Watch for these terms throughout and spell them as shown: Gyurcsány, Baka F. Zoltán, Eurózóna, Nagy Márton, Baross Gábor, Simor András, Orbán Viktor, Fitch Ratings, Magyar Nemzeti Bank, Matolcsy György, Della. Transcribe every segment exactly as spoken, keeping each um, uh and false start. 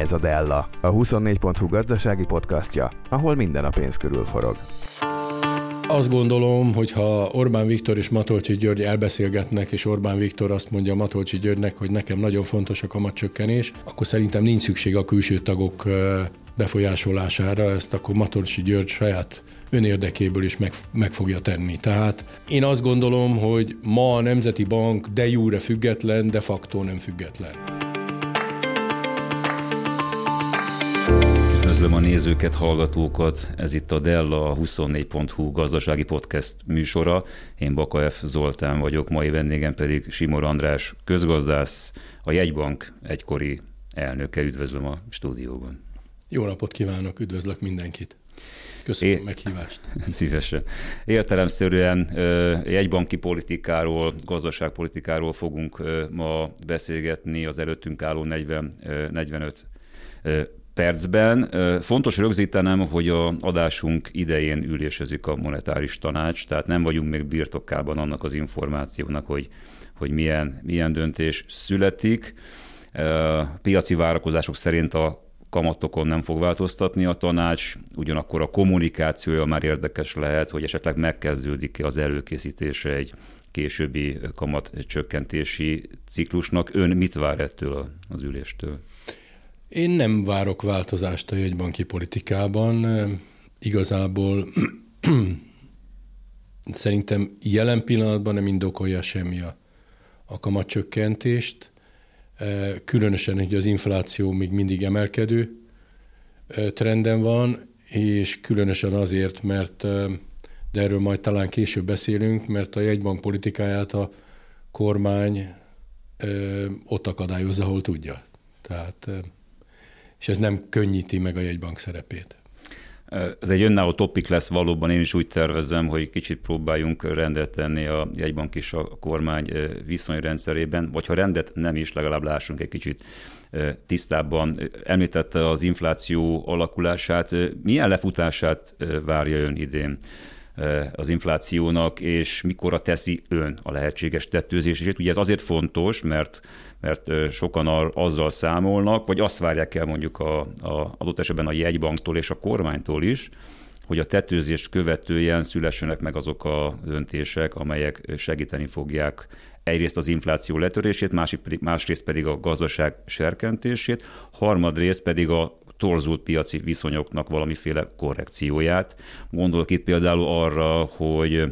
Ez a Della, a huszonnégy pont hu gazdasági podcastja, ahol minden a pénz körül forog. Azt gondolom, hogy ha Orbán Viktor és Matolcsy György elbeszélgetnek, és Orbán Viktor azt mondja Matolcsy Györgynek, hogy nekem nagyon fontos a kamatcsökkenés, akkor szerintem nincs szükség a külső tagok befolyásolására, ezt akkor Matolcsy György saját önérdekéből is meg, meg fogja tenni. Tehát én azt gondolom, hogy ma a Nemzeti Bank de jure független, de facto nem független. Üdvözlöm a nézőket, hallgatókat, ez itt a Della, a huszonnégy pont hu gazdasági podcast műsora. Én Baka F. Zoltán vagyok, mai vendégem pedig Simor András közgazdász, a jegybank egykori elnöke. Üdvözlöm a stúdióban. Jó napot kívánok, üdvözlök mindenkit. Köszönöm é... a meghívást. Szívesen. Értelemszerűen jegybanki politikáról, gazdaságpolitikáról fogunk ma beszélgetni az előttünk álló negyven negyvenöt percben. Fontos rögzítenem, hogy az adásunk idején ülésezik a monetáris tanács, tehát nem vagyunk még birtokában annak az információnak, hogy, hogy milyen, milyen döntés születik. Piaci várakozások szerint a kamatokon nem fog változtatni a tanács, ugyanakkor a kommunikációja már érdekes lehet, hogy esetleg megkezdődik-e az előkészítése egy későbbi kamatcsökkentési ciklusnak. Ön mit vár ettől az üléstől? Én nem várok változást a jegybanki politikában. Igazából szerintem jelen pillanatban nem indokolja semmi a, a kamatcsökkentést, különösen, hogy az infláció még mindig emelkedő trenden van, és különösen azért, mert, de erről majd talán később beszélünk, mert a jegybank politikáját a kormány ott akadályozza, ahol tudja. Tehát... és ez nem könnyíti meg a jegybank szerepét. Ez egy önálló topik lesz valóban, én is úgy tervezem, hogy kicsit próbáljunk rendet tenni a jegybank és a kormány viszonyrendszerében, vagy ha rendet nem is, legalább lássunk egy kicsit tisztábban. Említette az infláció alakulását, milyen lefutását várja ön idén az inflációnak, és mikorra teszi ön a lehetséges tetőzését? Ugye ez azért fontos, mert, mert sokan azzal számolnak, vagy azt várják el mondjuk a, a, adott esetben a jegybanktól és a kormánytól is, hogy a tetőzést követően szülessenek meg azok a döntések, amelyek segíteni fogják egyrészt az infláció letörését, másik, másrészt pedig a gazdaság serkentését, harmadrészt pedig a torzult piaci viszonyoknak valamiféle korrekcióját. Gondolok itt például arra, hogy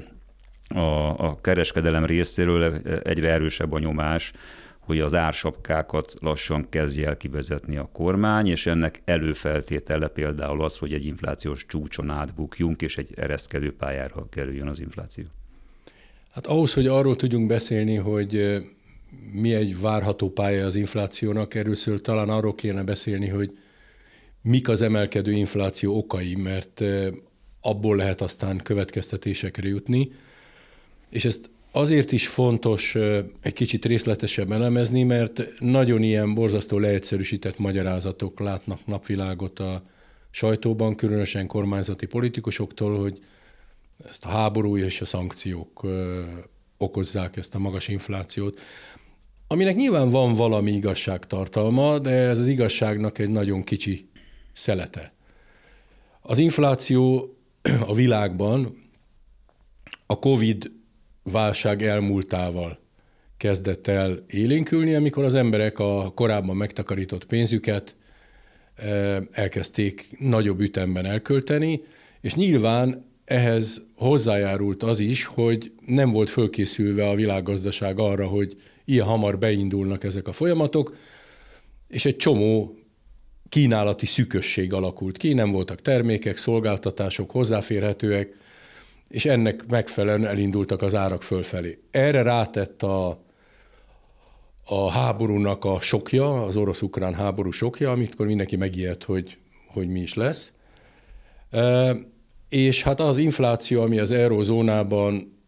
a, a kereskedelem részéről egyre erősebb a nyomás, hogy az ársapkákat lassan kezdje el kivezetni a kormány, és ennek előfeltétele például az, hogy egy inflációs csúcson átbukjunk, és egy ereszkedő pályára kerüljön az infláció. Hát ahhoz, hogy arról tudjunk beszélni, hogy mi egy várható pálya az inflációnak, először talán arról kéne beszélni, hogy mik az emelkedő infláció okai, mert abból lehet aztán következtetésekre jutni. És ezt azért is fontos egy kicsit részletesebben elemezni, mert nagyon ilyen borzasztó leegyszerűsített magyarázatok látnak napvilágot a sajtóban, különösen kormányzati politikusoktól, hogy ezt a háború és a szankciók okozzák ezt a magas inflációt, aminek nyilván van valami igazságtartalma, de ez az igazságnak egy nagyon kicsi szelete. Az infláció a világban a Covid válság elmúltával kezdett el élénkülni, amikor az emberek a korábban megtakarított pénzüket elkezdték nagyobb ütemben elkölteni, és nyilván ehhez hozzájárult az is, hogy nem volt fölkészülve a világgazdaság arra, hogy ilyen hamar beindulnak ezek a folyamatok, és egy csomó kínálati szűkösség alakult ki, nem voltak termékek, szolgáltatások hozzáférhetőek, és ennek megfelelően elindultak az árak fölfelé. Erre rátett a, a háborúnak a sokja, az orosz-ukrán háború sokja, amikor mindenki megijedt, hogy, hogy mi is lesz. E, és hát az infláció, ami az eurózónában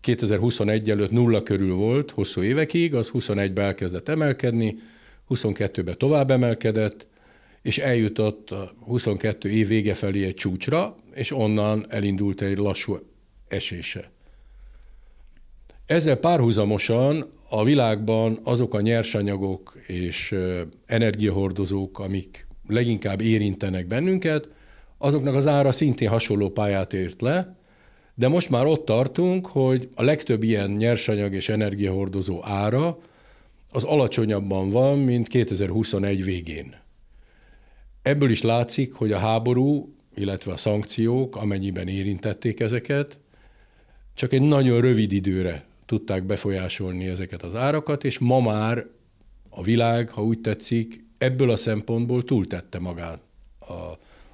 kétezer-huszonegy előtt nulla körül volt hosszú évekig, az huszonegyben elkezdett emelkedni, huszonkettőben tovább emelkedett, és eljutott huszonkettő év vége felé egy csúcsra, és onnan elindult egy lassú esése. Ezzel párhuzamosan a világban azok a nyersanyagok és energiahordozók, amik leginkább érintenek bennünket, azoknak az ára szintén hasonló pályát ért le, de most már ott tartunk, hogy a legtöbb ilyen nyersanyag és energiahordozó ára az alacsonyabban van, mint kétezer-huszonegy végén. Ebből is látszik, hogy a háború, illetve a szankciók, amennyiben érintették ezeket, csak egy nagyon rövid időre tudták befolyásolni ezeket az árakat, és ma már a világ, ha úgy tetszik, ebből a szempontból túltette magát a,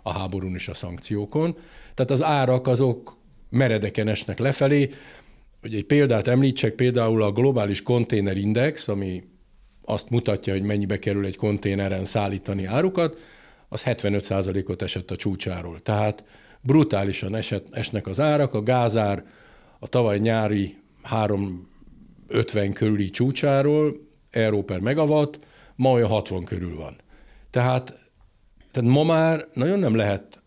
a háborún és a szankciókon. Tehát az árak azok meredeken esnek lefelé. Hogy egy példát említsek, például a globális konténerindex, ami azt mutatja, hogy mennyibe kerül egy konténeren szállítani árukat, az hetvenöt százalékot esett a csúcsáról. Tehát brutálisan esett, esnek az árak, a gázár a tavaly nyári három ötven körüli csúcsáról, euró per megawatt, ma olyan hatvan körül van. Tehát, tehát ma már nagyon nem lehet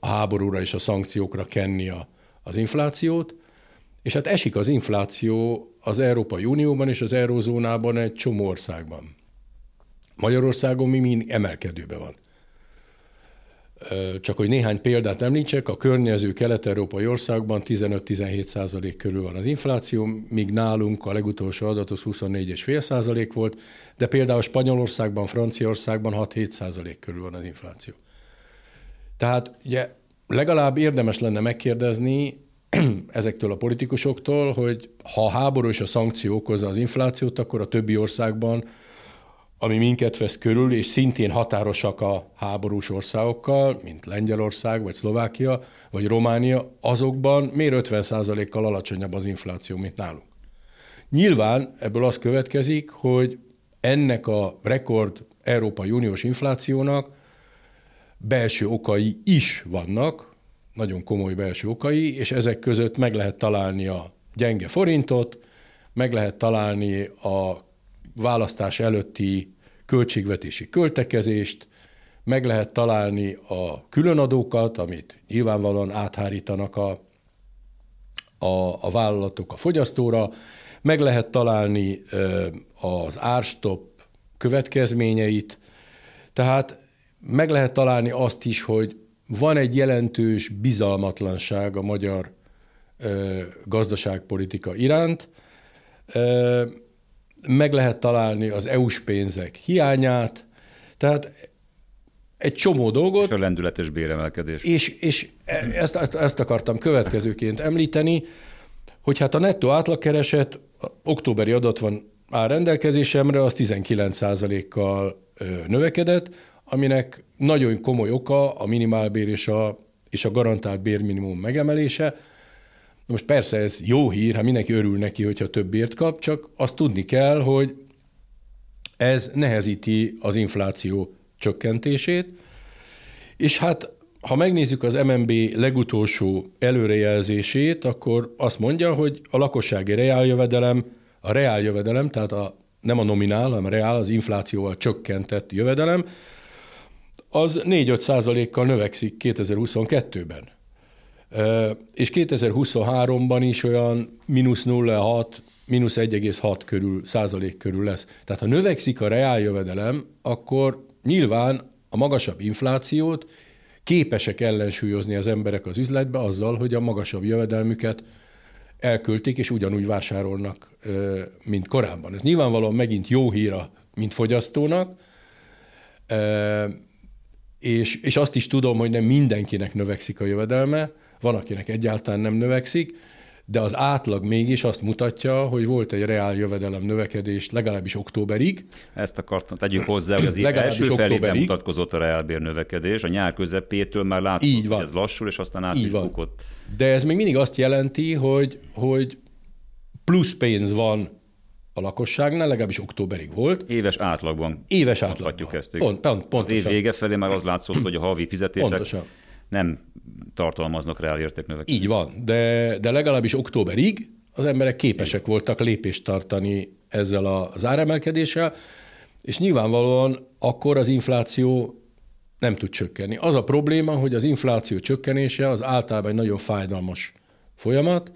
a háborúra és a szankciókra kenni a, az inflációt, és hát esik az infláció az Európai Unióban és az Eurózónában egy csomó országban. Magyarországon mi mind emelkedőben van. Csak hogy néhány példát említsek, a környező kelet-európai országban tizenöt-tizenhét százalék körül van az infláció, míg nálunk a legutolsó adat az huszonnégy egész öt százalék volt, de például Spanyolországban, Franciaországban hat-hét százalék körül van az infláció. Tehát ugye legalább érdemes lenne megkérdezni ezektől a politikusoktól, hogy ha a háború és a szankció okozza az inflációt, akkor a többi országban, ami minket vesz körül, és szintén határosak a háborús országokkal, mint Lengyelország, vagy Szlovákia, vagy Románia, azokban miért ötven százalékkal alacsonyabb az infláció, mint nálunk. Nyilván ebből az következik, hogy ennek a rekord Európai Uniós inflációnak belső okai is vannak, nagyon komoly belső okai, és ezek között meg lehet találni a gyenge forintot, meg lehet találni a választás előtti költségvetési költekezést, meg lehet találni a különadókat, amit nyilvánvalóan áthárítanak a, a, a vállalatok a fogyasztóra, meg lehet találni az árstopp következményeit, tehát meg lehet találni azt is, hogy van egy jelentős bizalmatlanság a magyar ö, gazdaságpolitika iránt, ö, meg lehet találni az é u-s pénzek hiányát, tehát egy csomó dolgot. És a lendületes béremelkedés. És, és ezt, ezt akartam következőként említeni, hogy hát a nettó átlagkereset, októberi adat van áll rendelkezésemre, az tizenkilenc százalékkal növekedett, aminek nagyon komoly oka a minimálbér és a, és a garantált bérminimum megemelése. Most persze ez jó hír, ha mindenki örül neki, hogyha több bért kap, csak azt tudni kell, hogy ez nehezíti az infláció csökkentését. És hát, ha megnézzük az em en bé legutolsó előrejelzését, akkor azt mondja, hogy a lakossági reáljövedelem, a reáljövedelem, tehát a, nem a nominál, hanem a reál, az inflációval csökkentett jövedelem, az négy-öt százalékkal növekszik kétezer-huszonkettőben. És kétezer-huszonháromban is olyan mínusz nulla egész hat, mínusz egy egész hat körül, százalék körül lesz. Tehát ha növekszik a reáljövedelem, akkor nyilván a magasabb inflációt képesek ellensúlyozni az emberek az üzletbe azzal, hogy a magasabb jövedelmüket elköltik, és ugyanúgy vásárolnak, mint korábban. Ez nyilvánvalóan megint jó híra, mint fogyasztónak, és, és azt is tudom, hogy nem mindenkinek növekszik a jövedelme, van, akinek egyáltalán nem növekszik, de az átlag mégis azt mutatja, hogy volt egy reál jövedelem növekedés legalábbis októberig. Ezt akartam, tegyük hozzá, hogy az első felében mutatkozott a reálbér növekedés, a nyár közepétől már látszott, hogy ez lassul, és aztán át is bukott. De ez még mindig azt jelenti, hogy, hogy plusz pénz van a lakosságnál, legalábbis októberig volt. Éves átlagban. Éves átlagban. Ezt, pont, pont, pontosan. Az év vége felé már az látszott, hogy a havi fizetések pontosan nem tartalmaznak reál értéknövekedést. Így van, de, de legalábbis októberig az emberek képesek Így. voltak lépést tartani ezzel az áremelkedéssel, és nyilvánvalóan akkor az infláció nem tud csökkenni. Az a probléma, hogy az infláció csökkenése az általában egy nagyon fájdalmas folyamat,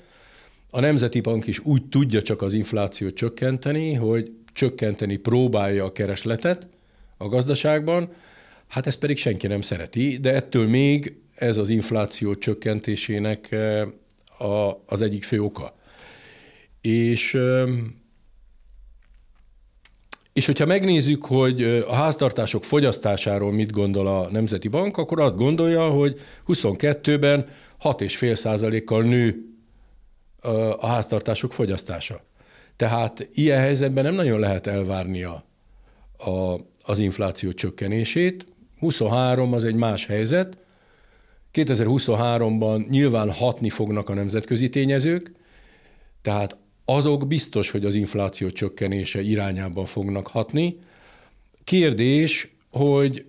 A Nemzeti Bank is úgy tudja csak az inflációt csökkenteni, hogy csökkenteni próbálja a keresletet a gazdaságban, hát ezt pedig senki nem szereti, de ettől még ez az infláció csökkentésének a, az egyik fő oka. És, és hogyha megnézzük, hogy a háztartások fogyasztásáról mit gondol a Nemzeti Bank, akkor azt gondolja, hogy huszonkettőben hat egész öt százalékkal nő a háztartások fogyasztása. Tehát ilyen helyzetben nem nagyon lehet elvárnia a, az infláció csökkenését. huszonhárom az egy más helyzet. kétezer-huszonháromban nyilván hatni fognak a nemzetközi tényezők, tehát azok biztos, hogy az infláció csökkenése irányában fognak hatni. Kérdés, hogy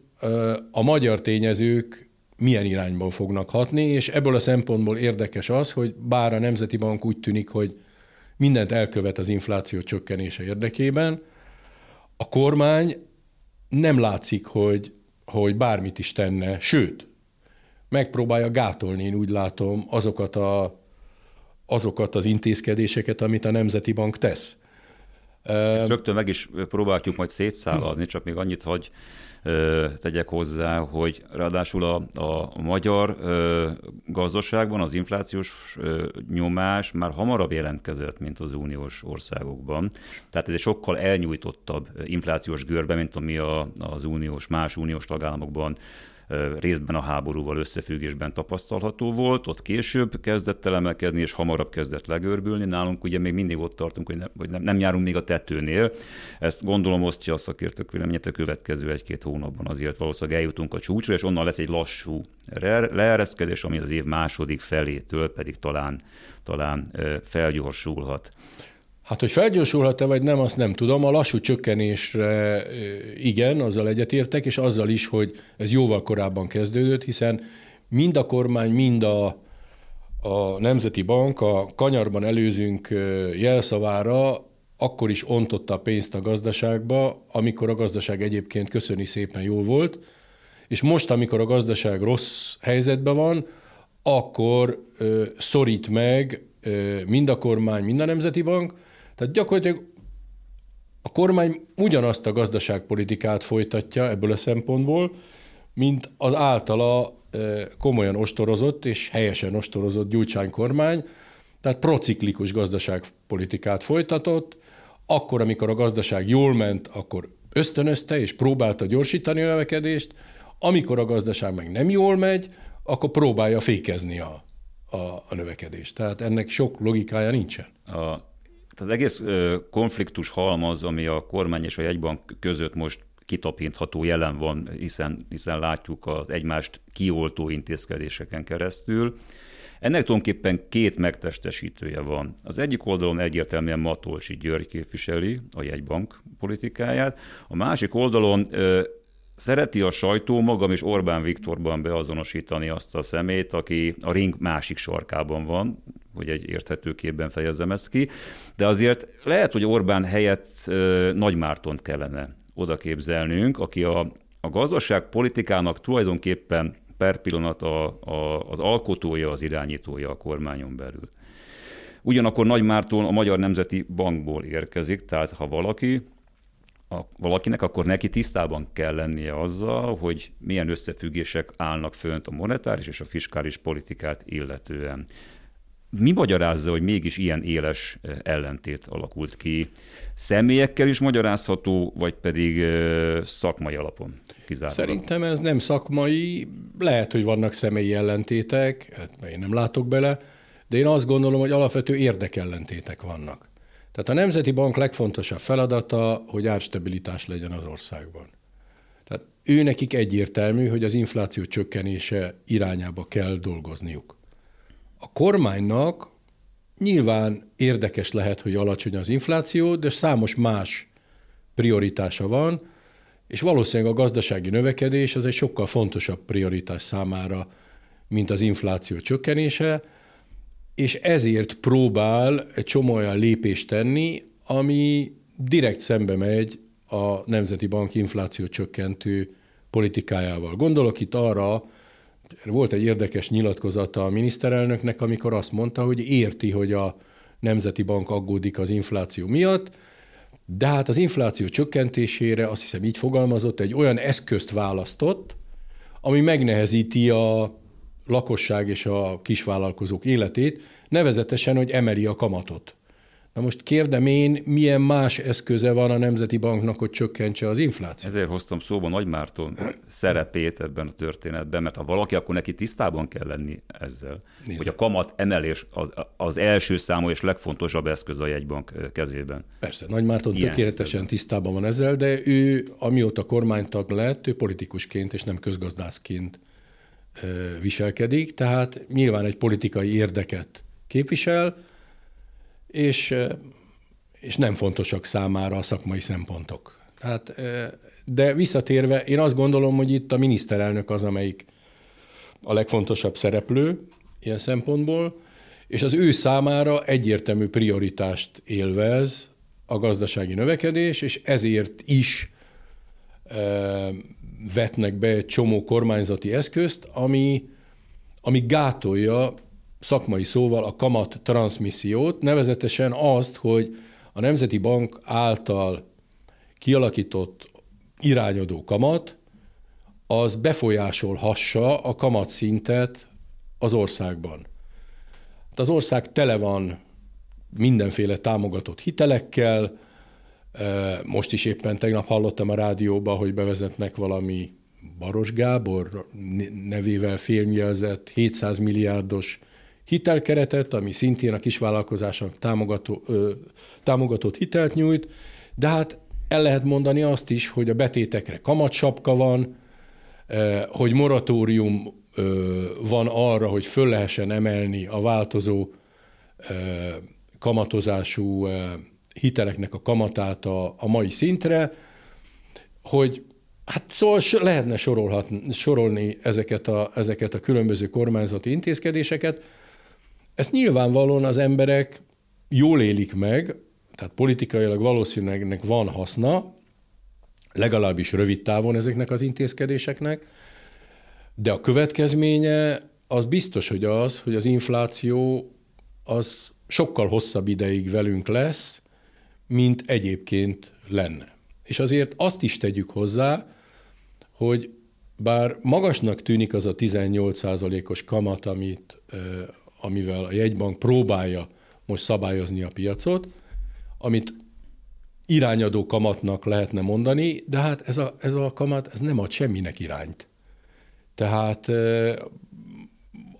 a magyar tényezők milyen irányban fognak hatni, és ebből a szempontból érdekes az, hogy bár a Nemzeti Bank úgy tűnik, hogy mindent elkövet az infláció csökkenése érdekében, a kormány nem látszik, hogy, hogy bármit is tenne, sőt, megpróbálja gátolni, én úgy látom, azokat, a, azokat az intézkedéseket, amit a Nemzeti Bank tesz. Ezt rögtön meg is próbáljuk majd szétszállazni, csak még annyit, hogy tegyek hozzá, hogy ráadásul a, a magyar ö, gazdaságban az inflációs ö, nyomás már hamarabb jelentkezett, mint az uniós országokban. Tehát ez egy sokkal elnyújtottabb inflációs görbe, mint ami a, az uniós, más uniós tagállamokban ö, részben a háborúval összefüggésben tapasztalható volt. Ott később kezdett el emelkedni, és hamarabb kezdett legörbülni. Nálunk ugye még mindig ott tartunk, hogy, ne, hogy nem, nem járunk még a tetőnél. Ezt gondolom osztja a szakértők véleményét a következő egy-két hónapban, azért valószínűleg eljutunk a csúcsra, és onnan lesz egy lassú leereszkedés, ami az év második felétől pedig talán, talán felgyorsulhat. Hát, hogy felgyorsulhat-e vagy nem, azt nem tudom. A lassú csökkenésre igen, azzal egyetértek, és azzal is, hogy ez jóval korábban kezdődött, hiszen mind a kormány, mind a, a Nemzeti Bank a kanyarban előzünk jelszavára akkor is ontotta a pénzt a gazdaságba, amikor a gazdaság egyébként köszöni szépen jól volt, és most, amikor a gazdaság rossz helyzetben van, akkor ö, szorít meg ö, mind a kormány, mind a Nemzeti Bank. Tehát gyakorlatilag a kormány ugyanazt a gazdaságpolitikát folytatja ebből a szempontból, mint az általa ö, komolyan ostorozott és helyesen ostorozott Gyurcsány kormány, tehát prociklikus gazdaságpolitikát folytatott. Akkor, amikor a gazdaság jól ment, akkor ösztönözte és próbálta gyorsítani a növekedést, amikor a gazdaság meg nem jól megy, akkor próbálja fékezni a, a, a növekedést. Tehát ennek sok logikája nincsen. A, az egész konfliktus halmaz, ami a kormány és a jegybank között most kitapintható jelen van, hiszen, hiszen látjuk az egymást kioltó intézkedéseken keresztül. Ennek tulajdonképpen két megtestesítője van. Az egyik oldalon egyértelműen Matolcsy György képviseli a jegybank politikáját, a másik oldalon ö, szereti a sajtó magam és Orbán Viktorban beazonosítani azt a szemét, aki a ring másik sarkában van, hogy egy érthető képben fejezzem ezt ki, de azért lehet, hogy Orbán helyett ö, Nagy Mártont kellene odaképzelnünk, aki a, a gazdaságpolitikának tulajdonképpen per pillanat a, a, az alkotója, az irányítója a kormányon belül. Ugyanakkor Nagy Márton a Magyar Nemzeti Bankból érkezik, tehát ha valaki, a, valakinek, akkor neki tisztában kell lennie azzal, hogy milyen összefüggések állnak fönt a monetáris és a fiskális politikát illetően. Mi magyarázza, hogy mégis ilyen éles ellentét alakult ki? Személyekkel is magyarázható, vagy pedig szakmai alapon? Kizárólag? Szerintem ez nem szakmai, lehet, hogy vannak személyi ellentétek, hát én nem látok bele, de én azt gondolom, hogy alapvető érdekellentétek vannak. Tehát a Nemzeti Bank legfontosabb feladata, hogy árstabilitás legyen az országban. Tehát ő nekik egyértelmű, hogy az infláció csökkenése irányába kell dolgozniuk. A kormánynak nyilván érdekes lehet, hogy alacsony az infláció, de számos más prioritása van, és valószínűleg a gazdasági növekedés az egy sokkal fontosabb prioritás számára, mint az infláció csökkenése, és ezért próbál egy csomó olyan lépést tenni, ami direkt szembe megy a Nemzeti Bank infláció csökkentő politikájával. Gondolok itt arra, volt egy érdekes nyilatkozata a miniszterelnöknek, amikor azt mondta, hogy érti, hogy a Nemzeti Bank aggódik az infláció miatt, de hát az infláció csökkentésére, azt hiszem így fogalmazott, egy olyan eszközt választott, ami megnehezíti a lakosság és a kisvállalkozók életét, nevezetesen, hogy emeli a kamatot. Na most kérdem én, milyen más eszköze van a Nemzeti Banknak, hogy csökkentse az inflációt? Ezért hoztam szóba Nagy Márton szerepét ebben a történetben, mert ha valaki, akkor neki tisztában kell lenni ezzel, nézze, hogy a kamat emelés az, az első számú és legfontosabb eszköz a jegybank kezében. Persze, Nagy Márton ilyen tökéletesen tisztában van ezzel, de ő, amióta kormánytag lett, ő politikusként és nem közgazdászként viselkedik, tehát nyilván egy politikai érdeket képvisel, És, és nem fontosak számára a szakmai szempontok. Hát, de visszatérve, én azt gondolom, hogy itt a miniszterelnök az, amelyik a legfontosabb szereplő ilyen szempontból, és az ő számára egyértelmű prioritást élvez a gazdasági növekedés, és ezért is vetnek be egy csomó kormányzati eszközt, ami, ami gátolja szakmai szóval a kamat transzmissziót, nevezetesen azt, hogy a Nemzeti Bank által kialakított irányadó kamat, az befolyásolhassa a kamatszintet az országban. Az ország tele van mindenféle támogatott hitelekkel, most is éppen tegnap hallottam a rádióban, hogy bevezetnek valami Baross Gábor nevével fémjelzett hétszáz milliárdos hitelkeretet, ami szintén a kisvállalkozásnak támogató, ö, támogatott hitelt nyújt, de hát el lehet mondani azt is, hogy a betétekre kamatsapka van, eh, hogy moratórium ö, van arra, hogy föl lehessen emelni a változó ö, kamatozású ö, hiteleknek a kamatát a, a mai szintre, hogy hát szóval lehetne sorolni ezeket a, ezeket a különböző kormányzati intézkedéseket. Ezt nyilvánvalóan az emberek jól élik meg, tehát politikailag valószínűleg ennek van haszna, legalábbis rövid távon ezeknek az intézkedéseknek, de a következménye az biztos, hogy az, hogy az infláció az sokkal hosszabb ideig velünk lesz, mint egyébként lenne. És azért azt is tegyük hozzá, hogy bár magasnak tűnik az a tizennyolc százalékos kamat, amit amivel a jegybank próbálja most szabályozni a piacot, amit irányadó kamatnak lehetne mondani, de hát ez a, ez a kamat ez nem ad semminek irányt. Tehát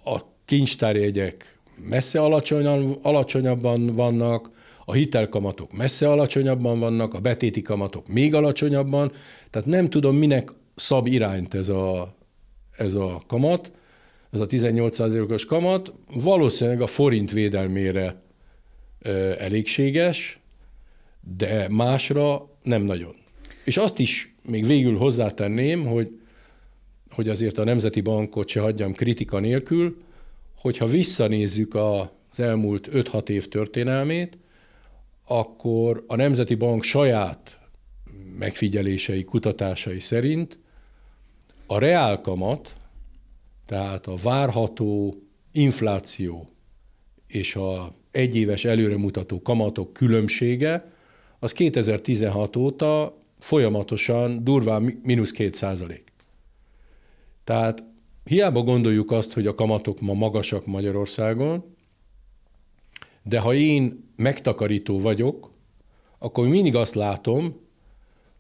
a kincstárjegyek messze alacsonyan, alacsonyabban vannak, a hitelkamatok messze alacsonyabban vannak, a betéti kamatok még alacsonyabban, tehát nem tudom, minek szab irányt ez a, ez a kamat, ez a tizennyolc százalékos kamat, valószínűleg a forint védelmére ö, elégséges, de másra nem nagyon. És azt is még végül hozzátenném, hogy, hogy azért a Nemzeti Bankot se hagyjam kritika nélkül, hogyha visszanézzük az elmúlt öt-hat év történelmét, akkor a Nemzeti Bank saját megfigyelései, kutatásai szerint a reálkamat, tehát a várható infláció és a egyéves előremutató kamatok különbsége, az kétezer-tizenhat óta folyamatosan durván mínusz két százalék. Tehát hiába gondoljuk azt, hogy a kamatok ma magasak Magyarországon, de ha én megtakarító vagyok, akkor mindig azt látom,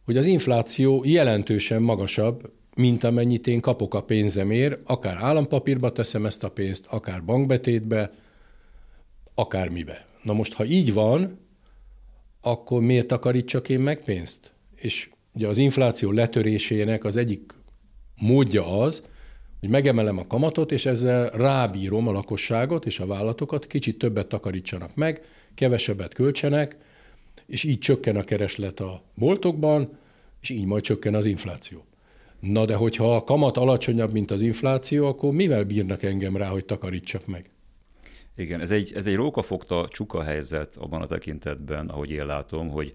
hogy az infláció jelentősen magasabb, mint amennyit én kapok a pénzemért, akár állampapírba teszem ezt a pénzt, akár bankbetétbe, akár mibe. Na most, ha így van, akkor miért takarítsak én meg pénzt? És ugye az infláció letörésének az egyik módja az, hogy megemelem a kamatot, és ezzel rábírom a lakosságot és a vállalatokat, kicsit többet takarítsanak meg, kevesebbet költsenek, és így csökken a kereslet a boltokban, és így majd csökken az infláció. Na de hogyha a kamat alacsonyabb, mint az infláció, akkor mivel bírnak engem rá, hogy takarítsak meg? Igen, ez egy, ez egy rókafogta csuka helyzet abban a tekintetben, ahogy én látom, hogy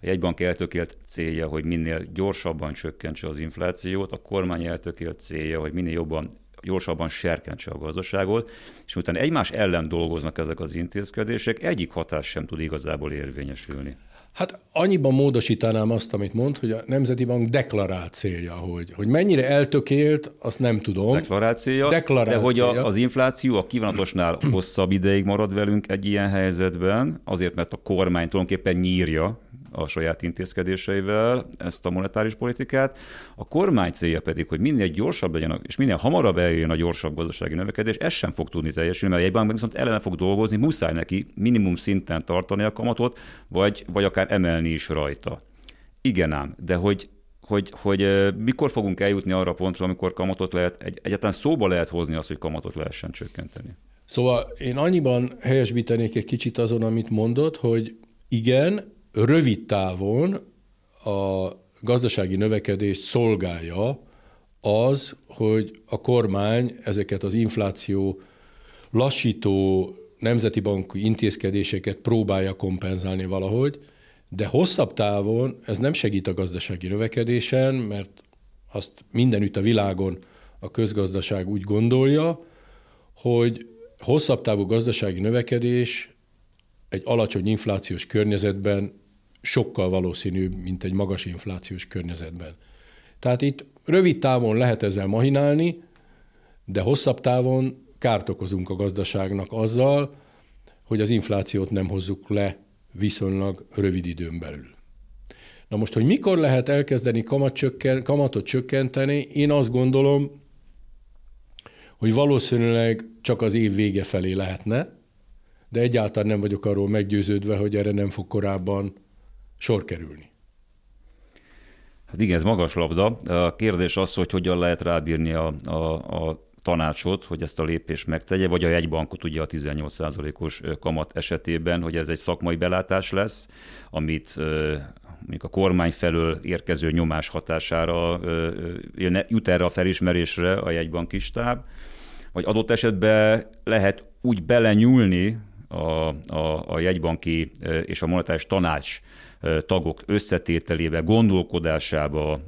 a jegybank eltökélt célja, hogy minél gyorsabban csökkentse az inflációt, a kormány eltökélt célja, hogy minél jobban gyorsabban serkentse a gazdaságot, és miután egymás ellen dolgoznak ezek az intézkedések, egyik hatás sem tud igazából érvényesülni. Hát annyiban módosítanám azt, amit mond, hogy a Nemzeti Bank deklarált célja, hogy, hogy mennyire eltökélt, azt nem tudom. Deklarált célja, deklarált de hogy a, az infláció a kívánatosnál hosszabb ideig marad velünk egy ilyen helyzetben, azért, mert a kormány tulajdonképpen nyírja a saját intézkedéseivel ezt a monetáris politikát. A kormány célja pedig, hogy minél gyorsabb legyen, és minél hamarabb eljön a gyorsabb gazdasági növekedés, ez sem fog tudni teljesülni, mert egy bankban viszont ellene fog dolgozni, muszáj neki minimum szinten tartani a kamatot, vagy, vagy akár emelni is rajta. Igen ám, de hogy, hogy, hogy mikor fogunk eljutni arra a pontra, amikor kamatot lehet, egy, egyáltalán szóba lehet hozni azt, hogy kamatot lehessen csökkenteni. Szóval én annyiban helyesbítenék egy kicsit azon, amit mondott, hogy igen, rövid távon a gazdasági növekedést szolgálja az, hogy a kormány ezeket az infláció lassító nemzeti banki intézkedéseket próbálja kompenzálni valahogy, de hosszabb távon ez nem segít a gazdasági növekedésen, mert azt mindenütt a világon a közgazdaság úgy gondolja, hogy hosszabb távú gazdasági növekedés egy alacsony inflációs környezetben sokkal valószínűbb, mint egy magas inflációs környezetben. Tehát itt rövid távon lehet ezzel mahinálni, de hosszabb távon kárt okozunk a gazdaságnak azzal, hogy az inflációt nem hozzuk le viszonylag rövid időn belül. Na most, hogy mikor lehet elkezdeni kamat csökken, kamatot csökkenteni, én azt gondolom, hogy valószínűleg csak az év vége felé lehetne, de egyáltalán nem vagyok arról meggyőződve, hogy erre nem fog korábban sor kerülni. Hát igen, ez magas labda. A kérdés az, hogy hogyan lehet rábírni a, a, a tanácsot, hogy ezt a lépést megtegye, vagy a jegybankot ugye a tizennyolc százalékos kamat esetében, hogy ez egy szakmai belátás lesz, amit mondjuk a kormány felől érkező nyomás hatására jut erre a felismerésre a jegybanki stáb, vagy adott esetben lehet úgy belenyúlni, A, a, a jegybanki és a monetáris tanács tagok összetételébe, gondolkodásába,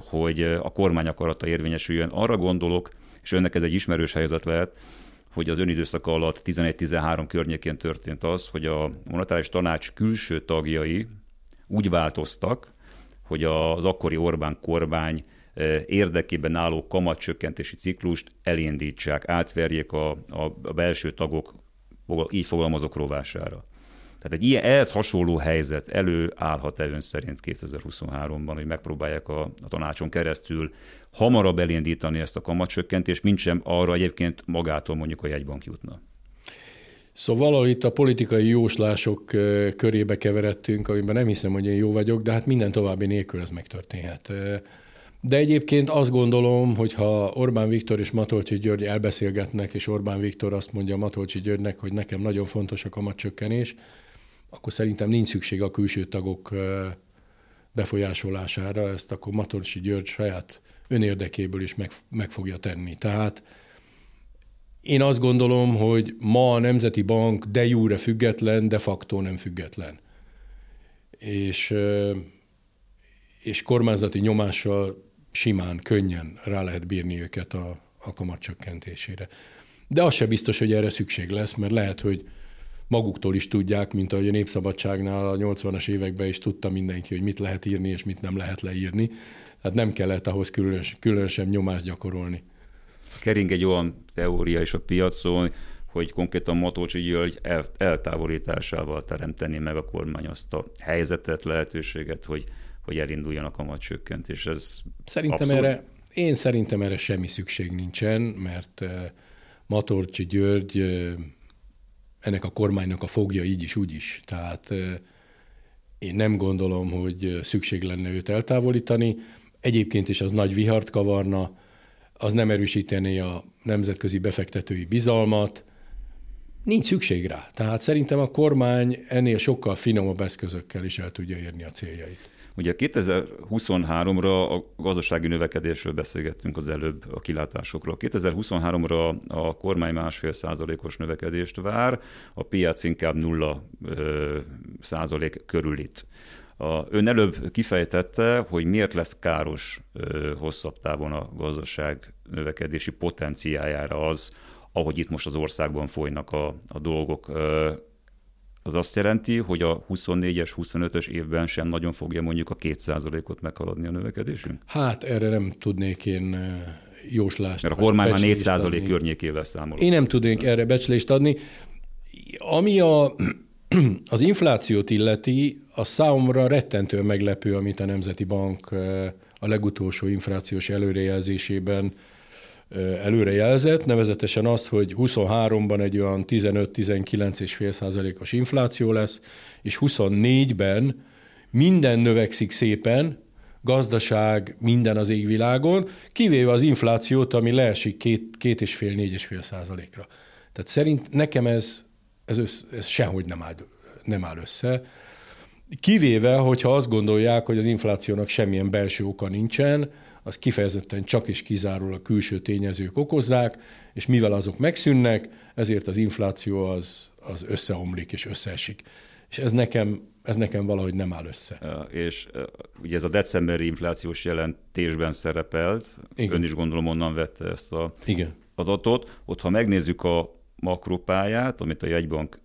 hogy a kormány akarata érvényesüljön. Arra gondolok, és önnek ez egy ismerős helyzet lehet, hogy az ön időszaka alatt tizenegy tizenhárom környékén történt az, hogy a monetáris tanács külső tagjai úgy változtak, hogy az akkori Orbán kormány érdekében álló kamatcsökkentési ciklust elindítsák, átverjék a, a belső tagok, így fogalmazok, rovására. Tehát egy ilyen, ehhez hasonló helyzet előállhat-e ön szerint kétezer-huszonháromban, hogy megpróbálják a, a tanácson keresztül hamarabb elindítani ezt a kamatcsökkentést, mintsem arra egyébként magától mondjuk a jegybank jutna? Szóval valahol itt a politikai jóslások körébe keveredtünk, amiben nem hiszem, hogy én jó vagyok, de hát minden további nélkül ez megtörténhet. De egyébként azt gondolom, hogy ha Orbán Viktor és Matolcsy György elbeszélgetnek, és Orbán Viktor azt mondja Matolcsy Györgynek, hogy nekem nagyon fontos a kamatcsökkenés, akkor szerintem nincs szükség a külső tagok befolyásolására, ezt akkor Matolcsy György saját önérdekéből is meg, meg fogja tenni. Tehát én azt gondolom, hogy ma a Nemzeti Bank de jure független, de facto nem független. És, és kormányzati nyomással simán, könnyen rá lehet bírni őket a, a kamat csökkentésére. De az se biztos, hogy erre szükség lesz, mert lehet, hogy maguktól is tudják, mint ahogy a Népszabadságnál a nyolcvanas években is tudta mindenki, hogy mit lehet írni és mit nem lehet leírni. Hát nem kellett ahhoz különös, különösebb nyomást gyakorolni. Kering egy olyan teória is a piacon, hogy konkrétan Matolcsy György el, eltávolításával teremteni meg a kormány azt a helyzetet, lehetőséget, hogy hogy elinduljon a kamatcsökkentés. Ez szerintem abszolút... erre, én szerintem erre semmi szükség nincsen, mert Matolcsy György ennek a kormánynak a fogja így is, úgy is. Tehát én nem gondolom, hogy szükség lenne őt eltávolítani. Egyébként is az nagy vihart kavarna, az nem erősítené a nemzetközi befektetői bizalmat. Nincs szükség rá. Tehát szerintem a kormány ennél sokkal finomabb eszközökkel is el tudja érni a céljait. Ugye kétezer-huszonháromra a gazdasági növekedésről beszélgettünk az előbb, a kilátásokról. kétezer-huszonháromra a kormány másfél százalékos növekedést vár, a piac inkább nulla ö, százalék körül itt. A, ön előbb kifejtette, hogy miért lesz káros ö, hosszabb távon a gazdaság növekedési potenciájára az, ahogy itt most az országban folynak a, a dolgok. Az azt jelenti, hogy a huszonnégyes, huszonötös évben sem nagyon fogja mondjuk a két százalékot meghaladni a növekedésünk? Hát erre nem tudnék én jóslást. Mert a kormány már négy százalék környékével számolok. Én nem tudnék erre becslést adni. Ami a, az inflációt illeti, a számomra rettentően meglepő, amit a Nemzeti Bank a legutolsó inflációs előrejelzésében előrejelzett, nevezetesen azt, hogy huszonháromban egy olyan tizenöt-tizenkilenc egész öt százalékos infláció lesz, és huszonnégyben minden növekszik szépen, gazdaság minden az égvilágon, kivéve az inflációt, ami leesik két, két és fél, négy és fél százalékra. Tehát szerint nekem ez, ez, össz, ez sehogy nem áll, nem áll össze, kivéve, hogyha azt gondolják, hogy az inflációnak semmilyen belső oka nincsen, az kifejezetten csak és kizárólag a külső tényezők okozzák, és mivel azok megszűnnek, ezért az infláció az, az összeomlik és összeesik. És ez nekem, ez nekem valahogy nem áll össze. És ugye ez a decemberi inflációs jelentésben szerepelt, igen. Ön is gondolom onnan vette ezt az adatot. Ott, ha megnézzük a makropályát, amit a jegybank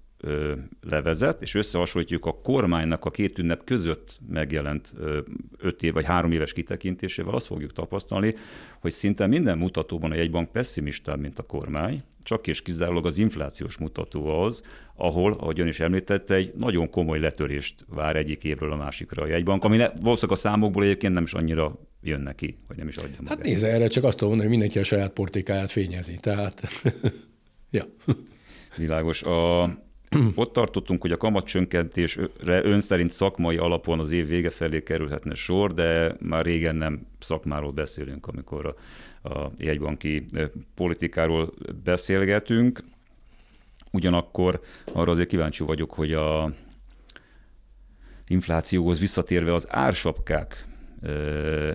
levezet, és összehasonlítjuk a kormánynak a két ünnep között megjelent öt év vagy három éves kitekintésével, azt fogjuk tapasztalni, hogy szinte minden mutatóban a jegybank pesszimistább, mint a kormány, csak és kizárólag az inflációs mutató az, ahol, ahogy ön is említette, egy nagyon komoly letörést vár egyik évről a másikra a jegybank, ami ne, valószínűleg a számokból egyébként nem is annyira jönnek ki, vagy nem is adja magát. Hát nézze, erre csak azt tudom mondani, hogy mindenki a saját portékáját fényezi, tehát ja. Világos. A... Ott tartottunk, hogy a kamatcsökkentésre ön szerint szakmai alapon az év vége felé kerülhetne sor, de már régen nem szakmáról beszélünk, amikor a, a jegybanki politikáról beszélgetünk. Ugyanakkor arra azért kíváncsi vagyok, hogy a inflációhoz visszatérve az ársapkák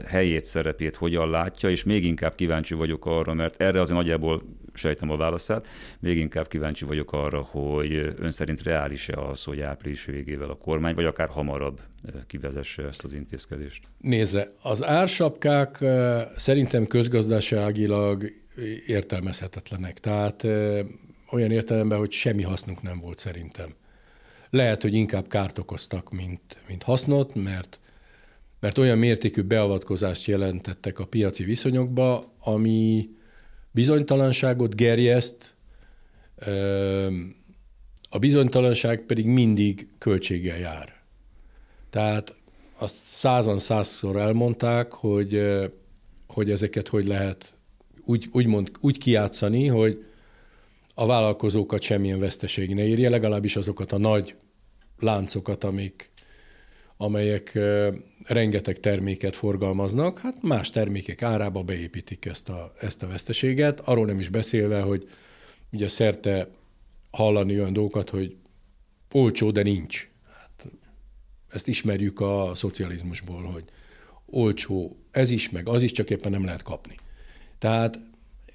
helyét, szerepét hogyan látja, és még inkább kíváncsi vagyok arra, mert erre azért nagyjából sejtem a válaszát, még inkább kíváncsi vagyok arra, hogy ön szerint reális-e az, hogy április végével a kormány, vagy akár hamarabb kivezesse ezt az intézkedést? Nézze, az ársapkák szerintem közgazdaságilag értelmezhetetlenek, tehát olyan értelemben, hogy semmi hasznuk nem volt szerintem. Lehet, hogy inkább kárt okoztak, mint, mint hasznot, mert mert olyan mértékű beavatkozást jelentettek a piaci viszonyokba, ami bizonytalanságot gerjeszt, a bizonytalanság pedig mindig költséggel jár. Tehát azt százan százszor elmondták, hogy, hogy ezeket hogy lehet úgy, úgy, mond, úgy kijátszani, hogy a vállalkozókat semmilyen veszteség ne érje, legalábbis azokat a nagy láncokat, amik amelyek rengeteg terméket forgalmaznak, hát más termékek árába beépítik ezt a, ezt a veszteséget, arról nem is beszélve, hogy ugye szerte hallani olyan dolgokat, hogy olcsó, de nincs. Hát ezt ismerjük a szocializmusból, hogy olcsó ez is, meg az is, csak éppen nem lehet kapni. Tehát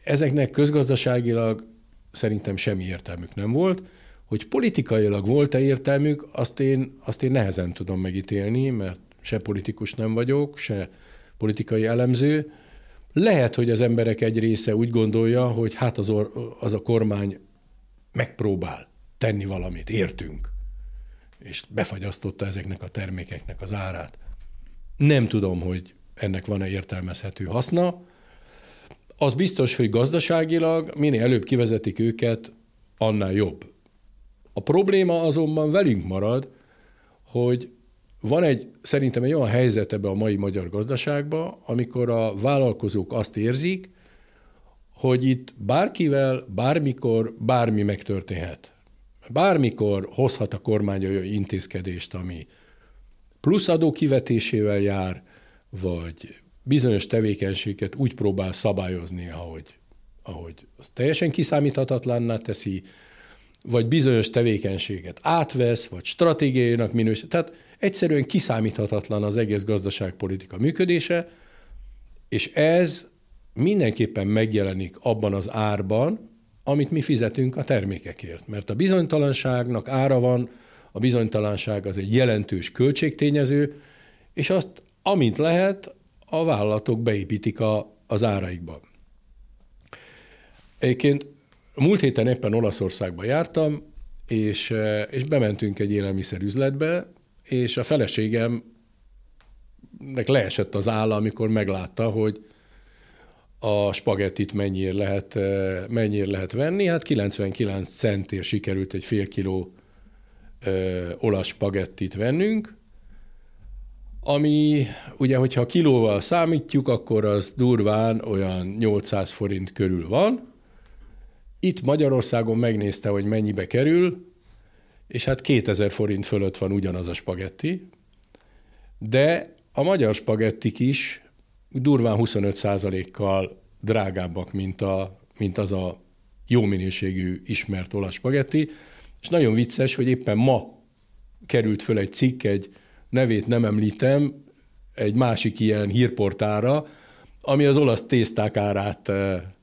ezeknek közgazdaságilag szerintem semmi értelmük nem volt. Hogy politikailag volt-e értelmük, azt én, azt én nehezen tudom megítélni, mert se politikus nem vagyok, se politikai elemző. Lehet, hogy az emberek egy része úgy gondolja, hogy hát az, or, az a kormány megpróbál tenni valamit, értünk, és befagyasztotta ezeknek a termékeknek az árát. Nem tudom, hogy ennek van-e értelmezhető haszna. Az biztos, hogy gazdaságilag minél előbb kivezetik őket, annál jobb. A probléma azonban velünk marad, hogy van egy, szerintem egy olyan helyzet ebbe a mai magyar gazdaságban, amikor a vállalkozók azt érzik, hogy itt bárkivel, bármikor, bármi megtörténhet. Bármikor hozhat a kormány olyan intézkedést, ami plusz adó kivetésével jár, vagy bizonyos tevékenységet úgy próbál szabályozni, ahogy, ahogy teljesen kiszámíthatatlanná teszi, vagy bizonyos tevékenységet átvesz, vagy stratégiájának minősít. Tehát egyszerűen kiszámíthatatlan az egész gazdaságpolitika működése, és ez mindenképpen megjelenik abban az árban, amit mi fizetünk a termékekért. Mert a bizonytalanságnak ára van, a bizonytalanság az egy jelentős költségtényező, és azt, amint lehet, a vállalatok beépítik a, az áraikba. Egyébként múlt héten éppen Olaszországba jártam, és, és bementünk egy élelmiszerüzletbe, és a feleségemnek leesett az álla, amikor meglátta, hogy a spagettit mennyire lehet, mennyire lehet venni. Hát kilencvenkilenc centért sikerült egy fél kiló ö, olasz spagettit vennünk, ami ugye, hogyha kilóval számítjuk, akkor az durván olyan nyolcszáz forint körül van. Itt Magyarországon megnézte, hogy mennyibe kerül, és hát kétezer forint fölött van ugyanaz a spagetti, de a magyar spagettik is durván huszonöt százalékkal drágábbak, mint, a, mint az a jó minőségű ismert olasz spagetti, és nagyon vicces, hogy éppen ma került föl egy cikk, egy nevét nem említem, egy másik ilyen hírportára, ami az olasz tészták árát,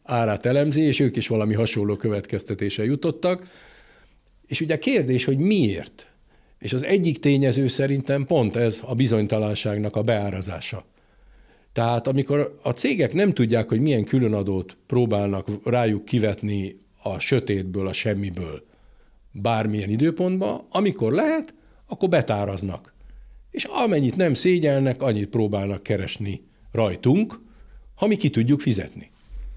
árát elemzi, és ők is valami hasonló következtetése jutottak. És ugye kérdés, hogy miért? És az egyik tényező szerintem pont ez a bizonytalanságnak a beárazása. Tehát amikor a cégek nem tudják, hogy milyen különadót próbálnak rájuk kivetni a sötétből, a semmiből bármilyen időpontban, amikor lehet, akkor betáraznak. És amennyit nem szégyelnek, annyit próbálnak keresni rajtunk, ha mi ki tudjuk fizetni.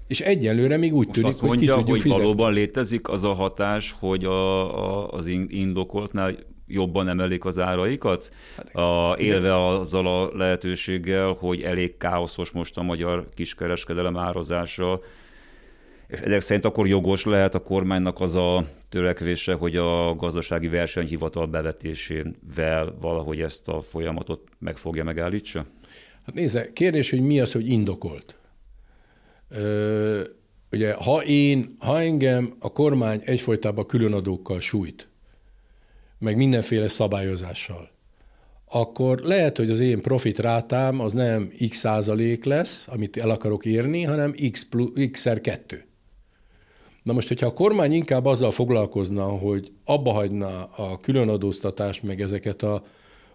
És egyelőre még úgy tűnik, hogy ki tudjuk hogy fizetni. Valóban létezik az a hatás, hogy a, a, az indokoltnál jobban emelik az áraikat, a, élve azzal a lehetőséggel, hogy elég káoszos most a magyar kiskereskedelem árazása, és ezek szerint akkor jogos lehet a kormánynak az a törekvése, hogy a gazdasági versenyhivatal bevetésével valahogy ezt a folyamatot meg fogja megállítsa? Hát nézze, kérdés, hogy mi az, hogy indokolt. Ö, ugye, ha én, ha engem a kormány egyfolytában különadókkal sújt, meg mindenféle szabályozással, akkor lehet, hogy az én profit rátám az nem x százalék lesz, amit el akarok érni, hanem x plusz, x-szer kettő. Na most, hogyha a kormány inkább azzal foglalkozna, hogy abba hagyná a különadóztatást, meg ezeket a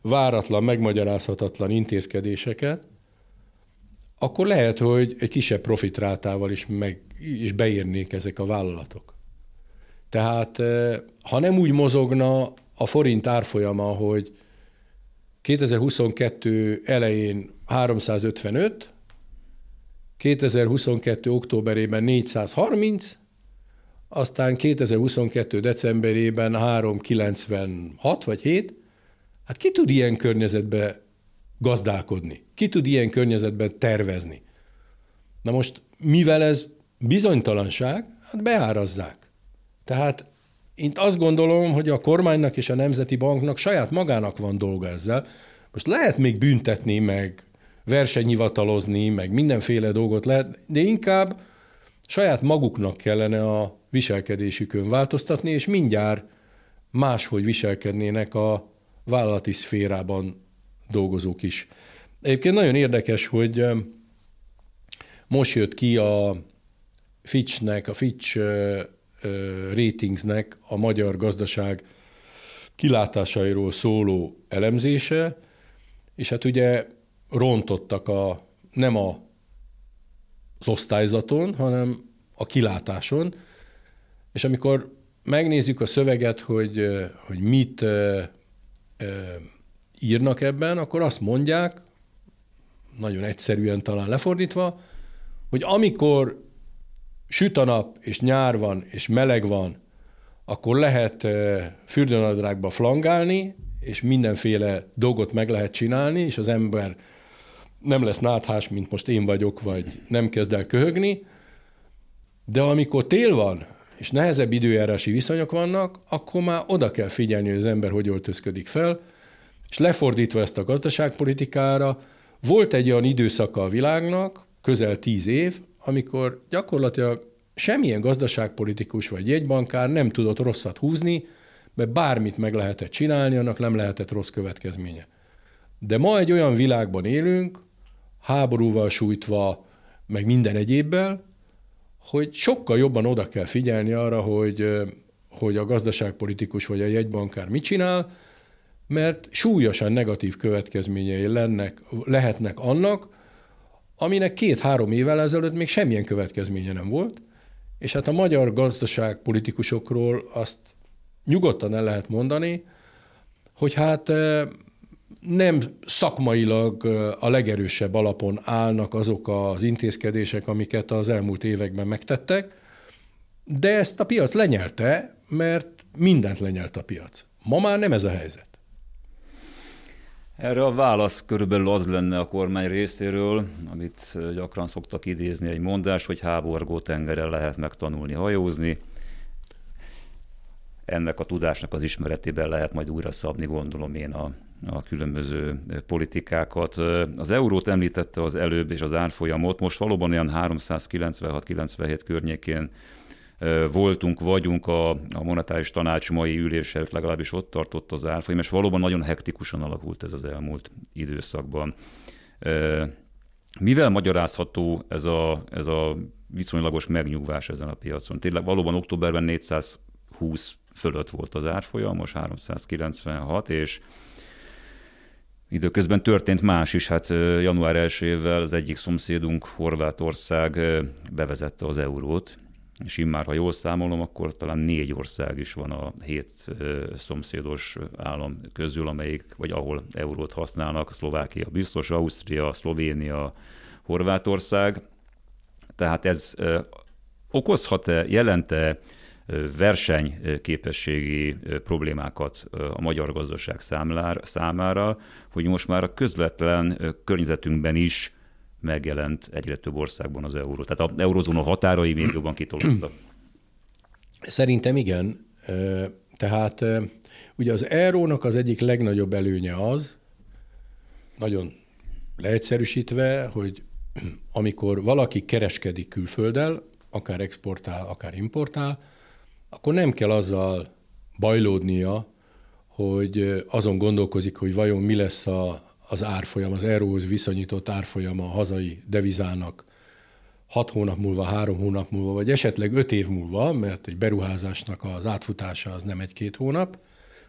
váratlan, megmagyarázhatatlan intézkedéseket, akkor lehet, hogy egy kisebb profit rátával is, meg, is beírnék ezek a vállalatok. Tehát, ha nem úgy mozogna a forint árfolyama, hogy kétezer-huszonkettő elején háromszázötvenöt, kétezer-huszonkettő októberében négyszázharminc, aztán kétezer-huszonkettő decemberében háromszázkilencvenhat vagy hét, hát ki tud ilyen környezetben gazdálkodni? Ki tud ilyen környezetben tervezni? Na most, mivel ez bizonytalanság, hát beárazzák. Tehát én azt gondolom, hogy a kormánynak és a Nemzeti Banknak saját magának van dolga ezzel. Most lehet még büntetni, meg versenyhivatalozni, meg mindenféle dolgot lehet, de inkább saját maguknak kellene a viselkedésükön változtatni, és mindjárt máshogy viselkednének a vállalati szférában dolgozók is. Egyébként nagyon érdekes, hogy most jött ki a Fitchnek, a Fitch Ratingsnek a magyar gazdaság kilátásairól szóló elemzése, és hát ugye rontottak a, nem a, az osztályzaton, hanem a kilátáson, és amikor megnézzük a szöveget, hogy, hogy mit e, e, írnak ebben, akkor azt mondják, nagyon egyszerűen talán lefordítva, hogy amikor süt a nap, és nyár van, és meleg van, akkor lehet fürdőnadrágba flangálni, és mindenféle dolgot meg lehet csinálni, és az ember nem lesz náthás, mint most én vagyok, vagy nem kezd el köhögni, de amikor tél van, és nehezebb időjárási viszonyok vannak, akkor már oda kell figyelni, hogy az ember hogy öltözködik fel, és lefordítva ezt a gazdaságpolitikára, volt egy olyan időszaka a világnak, közel tíz év, amikor gyakorlatilag semmilyen gazdaságpolitikus vagy jegybankár nem tudott rosszat húzni, mert bármit meg lehetett csinálni, annak nem lehetett rossz következménye. De ma egy olyan világban élünk, háborúval sújtva, meg minden egyébbel, hogy sokkal jobban oda kell figyelni arra, hogy, hogy a gazdaságpolitikus vagy a jegybankár mit csinál, mert súlyosan negatív következményei lennek, lehetnek annak, aminek két-három évvel ezelőtt még semmilyen következménye nem volt, És hát a magyar gazdaságpolitikusokról azt nyugodtan el lehet mondani, hogy hát nem szakmailag a legerősebb alapon állnak azok az intézkedések, amiket az elmúlt években megtettek, de ezt a piac lenyelte, mert mindent lenyelt a piac. Ma már nem ez a helyzet. Erre a válasz körülbelül az lenne a kormány részéről, amit gyakran szoktak idézni egy mondás, hogy háborgó tengeren lehet megtanulni hajózni. Ennek a tudásnak az ismeretében lehet majd újra szabni, gondolom én, a, a különböző politikákat. Az eurót említette az előbb és az árfolyamot, most valóban olyan háromszázkilencvenhat-kilencvenhét környékén voltunk, vagyunk, a, a monetáris tanács mai ülése, legalábbis ott tartott az árfolyam, és valóban nagyon hektikusan alakult ez az elmúlt időszakban. Mivel magyarázható ez a, ez a viszonylagos megnyugvás ezen a piacon? Tényleg valóban októberben négyszázhúsz fölött volt az árfolyam, most háromszázkilencvenhat, és időközben történt más is, hát január elsejével az egyik szomszédunk, Horvátország bevezette az eurót, és immár, ha jól számolom, akkor talán négy ország is van a hét szomszédos állam közül, amelyik, vagy ahol eurót használnak, Szlovákia biztos, Ausztria, Szlovénia, Horvátország. Tehát ez okozhat-e, jelent-e versenyképességi problémákat a magyar gazdaság számára, hogy most már a közvetlen környezetünkben is megjelent egyre több országban az euró. Tehát az eurózóna határai még jobban kitolódtak. Szerintem igen. Tehát ugye az eurónak az egyik legnagyobb előnye az, nagyon leegyszerűsítve, hogy amikor valaki kereskedik külfölddel, akár exportál, akár importál, akkor nem kell azzal bajlódnia, hogy azon gondolkozik, hogy vajon mi lesz a az árfolyam, az euróhoz viszonyított árfolyama a hazai devizának hat hónap múlva, három hónap múlva, vagy esetleg öt év múlva, mert egy beruházásnak az átfutása az nem egy-két hónap,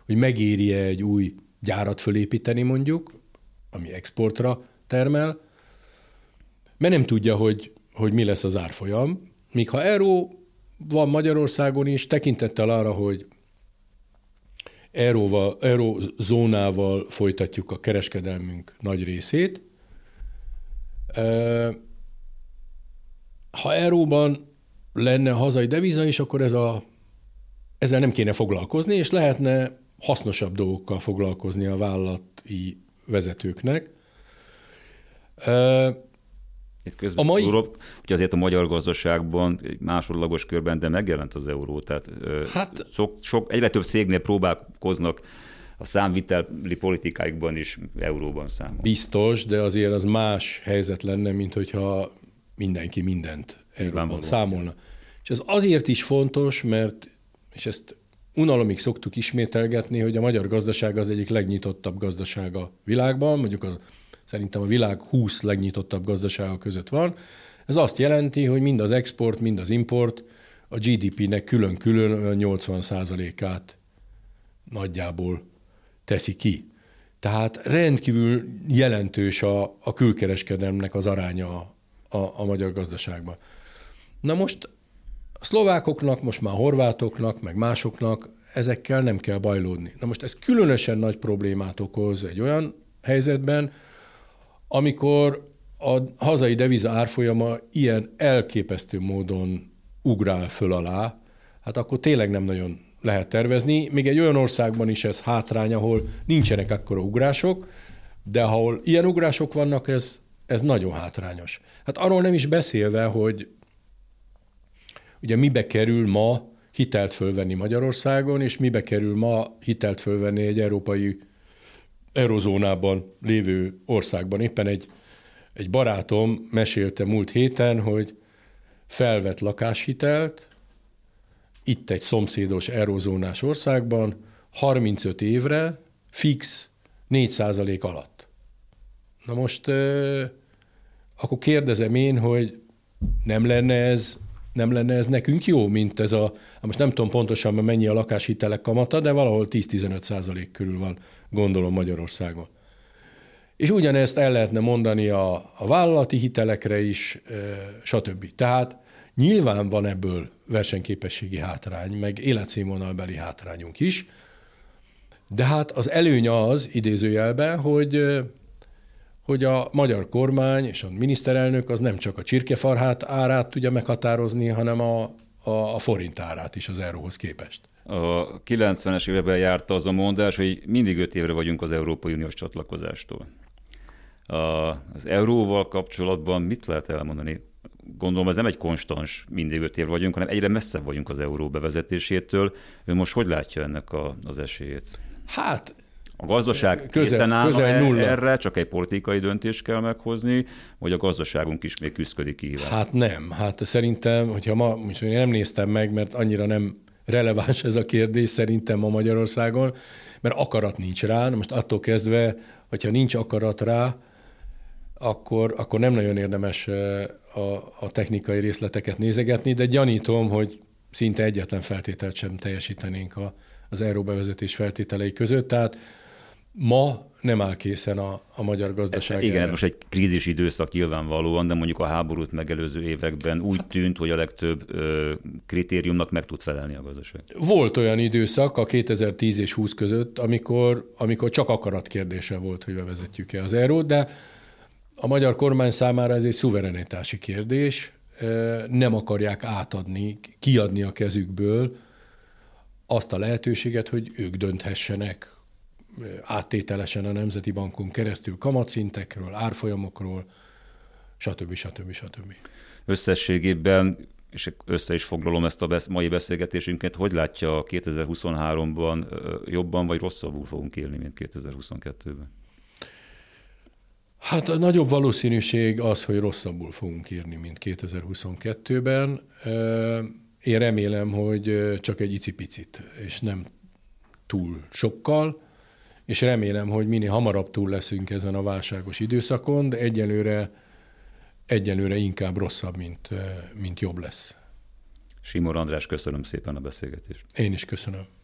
hogy megéri-e egy új gyárat fölépíteni mondjuk, ami exportra termel, mert nem tudja, hogy, hogy mi lesz az árfolyam. Míg ha euró van Magyarországon is, tekintettel arra, hogy Euróval, eurózónával folytatjuk a kereskedelmünk nagy részét. Ha euróban lenne hazai deviza is, akkor ez a, ezzel nem kéne foglalkozni, és lehetne hasznosabb dolgokkal foglalkozni a vállalati vezetőknek. Itt közben a mai... Európa, ugye azért a magyar gazdaságban másodlagos körben, de megjelent az euró, tehát hát... sok, sok, egyre több cégnél próbálkoznak a számviteli politikáikban is euróban számolni. Biztos, de azért az más helyzet lenne, mint hogyha mindenki mindent euróban számolna. És ez azért is fontos, mert, és ezt unalomig szoktuk ismételgetni, hogy a magyar gazdaság az egyik legnyitottabb gazdaság a világban, mondjuk az szerintem a világ húsz legnyitottabb gazdasága között van. Ez azt jelenti, hogy mind az export, mind az import a gé dé pének külön-külön nyolcvan százalékát nagyjából teszi ki. Tehát rendkívül jelentős a, a külkereskedelemnek az aránya a, a, a magyar gazdaságban. Na most a szlovákoknak, most már horvátoknak, meg másoknak ezekkel nem kell bajlódni. Na most ez különösen nagy problémát okoz egy olyan helyzetben, amikor a hazai deviza árfolyama ilyen elképesztő módon ugrál föl alá, hát akkor tényleg nem nagyon lehet tervezni. Még egy olyan országban is ez hátrány, ahol nincsenek akkora ugrások, de ahol ilyen ugrások vannak, ez, ez nagyon hátrányos. Hát arról nem is beszélve, hogy ugye mibe kerül ma hitelt fölvenni Magyarországon, és mibe kerül ma hitelt fölvenni egy európai Eurózónában lévő országban. Éppen egy, egy barátom mesélte múlt héten, hogy felvett lakáshitelt itt egy szomszédos eurózónás országban harmincöt évre fix négy százalék alatt. Na most euh, akkor kérdezem én, hogy nem lenne ez, nem lenne ez nekünk jó, mint ez a, most nem tudom pontosan, mennyi a lakáshitelek kamata, de valahol tíz-tizenöt százalék körül van, gondolom, Magyarországon. És ugyanezt el lehetne mondani a, a vállalati hitelekre is, stb. Tehát Nyilván van ebből versenyképességi hátrány, meg életszínvonalbeli hátrányunk is, de hát az előny az, idézőjelben, hogy, hogy a magyar kormány és a miniszterelnök az nem csak a csirkefarhát árát tudja meghatározni, hanem a, a, a forint árát is az euróhoz képest. A kilencvenes években járta az a mondás, hogy mindig öt évre vagyunk az Európai Uniós csatlakozástól. Az euróval kapcsolatban mit lehet elmondani? Gondolom, ez nem egy konstans, mindig öt év vagyunk, hanem egyre messzebb vagyunk az euró bevezetésétől. Ön most hogy látja ennek a, az esélyét? Hát... A gazdaság készen állna erre, csak egy politikai döntést kell meghozni, vagy a gazdaságunk is még küszködik kihívásra? Hát nem. Hát szerintem, hogyha ma, most én nem néztem meg, mert annyira nem releváns ez a kérdés szerintem ma Magyarországon, mert akarat nincs rá. Most attól kezdve, hogyha nincs akarat rá, akkor, akkor nem nagyon érdemes a, a technikai részleteket nézegetni, de gyanítom, hogy szinte egyetlen feltételt sem teljesítenénk a, az euróbevezetés feltételei között. Tehát ma nem áll készen a, a magyar gazdaság. Igen, ez most egy krízis időszak nyilvánvalóan, de mondjuk a háborút megelőző években úgy tűnt, hogy a legtöbb ö, kritériumnak meg tud felelni a gazdaság. Volt olyan időszak a kétezer-tíz és húsz között, amikor, amikor csak akarat kérdése volt, hogy bevezetjük-e az eurót, de a magyar kormány számára ez egy szuverenitási kérdés, nem akarják átadni, kiadni a kezükből azt a lehetőséget, hogy ők dönthessenek áttételesen a Nemzeti Bankon keresztül kamatszintekről, árfolyamokról, stb. stb. stb. Összességében, és össze is foglalom ezt a mai beszélgetésünket, hogy látja kétezer-huszonháromban jobban vagy rosszabbul fogunk élni, mint kétezer-huszonkettőben? Hát a nagyobb valószínűség az, hogy rosszabbul fogunk írni, mint kétezer-huszonkettőben. Én remélem, hogy csak egy icipicit, és nem túl sokkal, és remélem, hogy minél hamarabb túl leszünk ezen a válságos időszakon, de egyelőre, egyelőre inkább rosszabb, mint, mint jobb lesz. Simor András, köszönöm szépen a beszélgetést. Én is köszönöm.